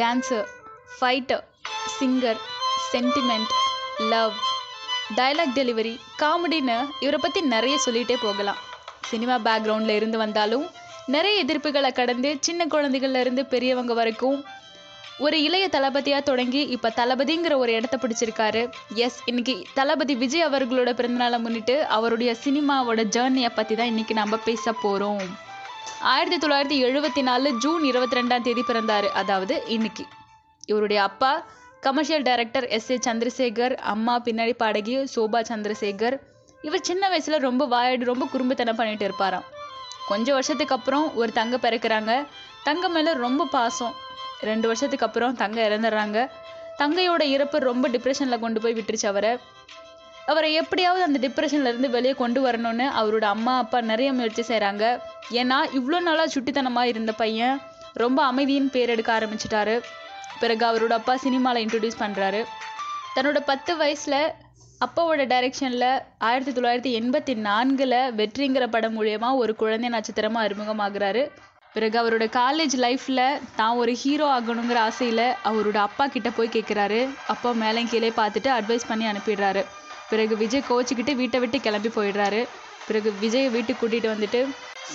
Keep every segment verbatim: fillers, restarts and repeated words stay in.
Dancer, fighter, singer, sentiment, love, dialogue delivery, காமெடின்னு இவரை பற்றி நிறைய சொல்லிகிட்டே போகலாம். சினிமா பேக்ரவுண்டில் இருந்து வந்தாலும் நிறைய எதிர்ப்புகளை கடந்து சின்ன குழந்தைகள்லேருந்து பெரியவங்க வரைக்கும் ஒரு இளைய தளபதியாக தொடங்கி இப்போ தளபதிங்கிற ஒரு இடத்த பிடிச்சிருக்காரு. எஸ், இன்றைக்கி தளபதி விஜய் அவர்களோட பிறந்தநாளை முன்னிட்டு அவருடைய சினிமாவோட ஜேர்னியை பற்றி தான் இன்றைக்கி நம்ம பேச போகிறோம். ஆயிரத்தி தொள்ளாயிரத்தி எழுபத்தி நாலு ஜூன் இருபத்தி ரெண்டாம் தேதி பிறந்தார், அதாவது இன்னைக்கு. இவருடைய அப்பா commercial director S. A. Chandrasekhar, அம்மா பின்னாடி பாடகி சோபா சந்திரசேகர். இவர் சின்ன வயசில் ரொம்ப வாயாடி ரொம்ப குறும்புத்தனம் பண்ணிட்டு இருப்பாராம். கொஞ்சம் வருஷத்துக்கு அப்புறம் ஒரு தங்கை பிறக்கிறாங்க. தங்கை மேலே ரொம்ப பாசம். ரெண்டு வருஷத்துக்கு அப்புறம் தங்கை இறந்துடுறாங்க. தங்கையோட இறப்பு ரொம்ப டிப்ரெஷனில் கொண்டு போய் விட்டுருச்சு அவரை. அவரை எப்படியாவது அந்த டிப்ரெஷன்லேருந்து வெளியே கொண்டு வரணும்னு அவரோட அம்மா அப்பா நிறைய முயற்சி செய்கிறாங்க. ஏன்னா இவ்வளோ நாளாக சுட்டித்தனமாக இருந்த பையன் ரொம்ப அமைதியின் பேர் எடுக்க ஆரம்பிச்சிட்டாரு. பிறகு அவரோட அப்பா சினிமாவில் இன்ட்ரடியூஸ் பண்ணுறாரு. தன்னோட பத்து வயசில் அப்பாவோட டைரக்ஷனில் ஆயிரத்தி தொள்ளாயிரத்தி எண்பத்தி நான்கில் வெற்றிங்கிற படம் மூலயமா ஒரு குழந்தை நட்சத்திரமாக அறிமுகமாகிறாரு. பிறகு அவரோட காலேஜ் லைஃப்பில் தான் ஒரு ஹீரோ ஆகணுங்கிற ஆசையில் அவரோட அப்பா கிட்டே போய் கேட்குறாரு. அப்பா மேலே கீழே பார்த்துட்டு அட்வைஸ் பண்ணி அனுப்பிடுறாரு. பிறகு விஜய் கோச்சிக்கிட்டு வீட்டை விட்டு கிளம்பி போயிடுறாரு. பிறகு விஜயை வீட்டுக்கு கூட்டிகிட்டு வந்துட்டு,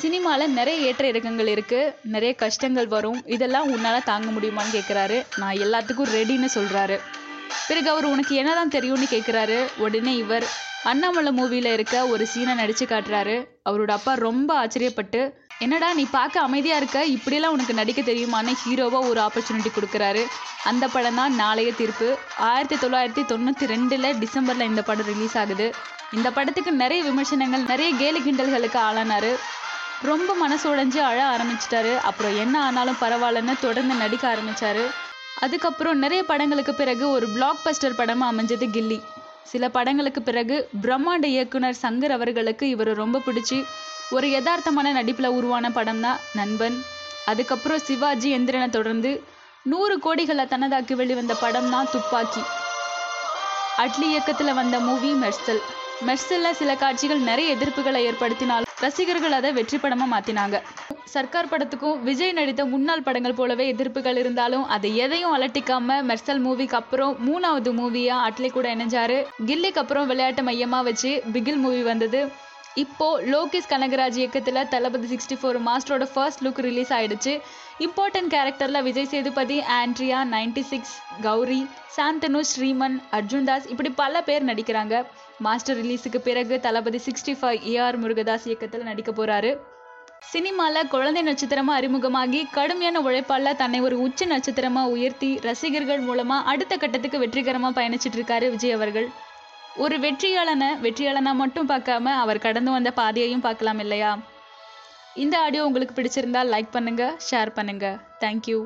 சினிமாவில் நிறைய ஏற்ற இறக்கங்கள் இருக்குது, நிறைய கஷ்டங்கள் வரும், இதெல்லாம் உன்னால் தாங்க முடியுமான்னு கேட்குறாரு. நான் எல்லாத்துக்கும் ரெடின்னு சொல்கிறாரு. பிறகு அவர் உனக்கு என்னதான் தெரியும்னு கேட்குறாரு. உடனே இவர் அண்ணாமலை மூவியில் இருக்க ஒரு சீனை நடித்து காட்டுறாரு. அவரோட அப்பா ரொம்ப ஆச்சரியப்பட்டு, என்னடா நீ பார்க்க அமைதியாக இருக்க, இப்படிலாம் உனக்கு நடிக்க தெரியுமான்னு ஹீரோவாக ஒரு ஆப்பர்ச்சுனிட்டி கொடுக்குறாரு. அந்த படம் தான் நாளைய தீர்ப்பு. ஆயிரத்தி தொள்ளாயிரத்தி தொண்ணூற்றி ரெண்டில் டிசம்பரில் இந்த படம் ரிலீஸ் ஆகுது. இந்த படத்துக்கு நிறைய விமர்சனங்கள், நிறைய கேலி கிண்டல்களுக்கு ஆளானார். ரொம்ப மனசு உடைஞ்சு அழ ஆரம்பிச்சிட்டாரு. அப்புறம் என்ன ஆனாலும் பரவாயில்லன்னு தொடர்ந்து நடிக்க ஆரம்பித்தார். அதுக்கப்புறம் நிறைய படங்களுக்கு பிறகு ஒரு பிளாக் பஸ்டர் படமாக அமைஞ்சது கில்லி. சில படங்களுக்கு பிறகு பிரம்மாண்ட இயக்குனர் சங்கர் அவர்களுக்கு இவர் ரொம்ப பிடிச்சி ஒரு யதார்த்தமான நடிப்பில் உருவான படம் தான் நண்பன். அதுக்கப்புறம் சிவாஜி எந்திரனை தொடர்ந்து நூறு கோடிகளை தனதாக்கி வெளிவந்த படம் தான் துப்பாக்கி. அட்லி இயக்கத்தில் வந்த மூவி மெர்சல். மெர்சலில் சில காட்சிகள் நிறைய எதிர்ப்புகளை ஏற்படுத்தினாலும் ரசிகர்கள் அதை வெற்றி படமாக மாற்றினாங்க. சர்க்கார் படத்துக்கும் விஜய் நடித்த முன்னாள் படங்கள் போலவே எதிர்ப்புகள் இருந்தாலும் அதை எதையும் அலட்டிக்காமல் மெர்சல் மூவிக்கு அப்புறம் மூணாவது மூவியாக அட்லி கூட இணைஞ்சார். கில்லிக்கு அப்புறம் விளையாட்டு மையமாக வச்சு பிகில் மூவி வந்தது. இப்போது லோகேஷ் கனகராஜ் இயக்கத்தில் தளபதி சிக்ஸ்டி ஃபோர் மாஸ்டரோட ஃபர்ஸ்ட் லுக் ரிலீஸ் ஆகிடுச்சு. இம்பார்ட்டன்ட் கேரக்டரில் விஜய் சேதுபதி, ஆண்ட்ரியா, நைன்டி சிக்ஸ், கௌரி, சாந்தனு, ஸ்ரீமன், அர்ஜுன் தாஸ் இப்படி பல பேர் நடிக்கிறாங்க. மாஸ்டர் ரிலீஸுக்கு பிறகு Thalapathy sixty five A. R. Murugadoss இயக்கத்தில் நடிக்க போகிறாரு. சினிமாவில் குழந்தை நட்சத்திரமாக அறிமுகமாகி கடுமையான உழைப்பால் தன்னை ஒரு உச்ச நட்சத்திரமாக உயர்த்தி ரசிகர்கள் மூலமாக அடுத்த கட்டத்துக்கு வெற்றிகரமாக பயணிச்சிட்ருக்காரு விஜய் அவர்கள். ஒரு வெற்றியாளனை வெற்றியாளனா மட்டும் பார்க்காம அவர் கடந்து வந்த பாதையையும் பார்க்கலாம் இல்லையா? இந்த ஆடியோ உங்களுக்கு பிடிச்சிருந்தா லைக் பண்ணுங்க, ஷேர் பண்ணுங்க. தேங்க்யூ.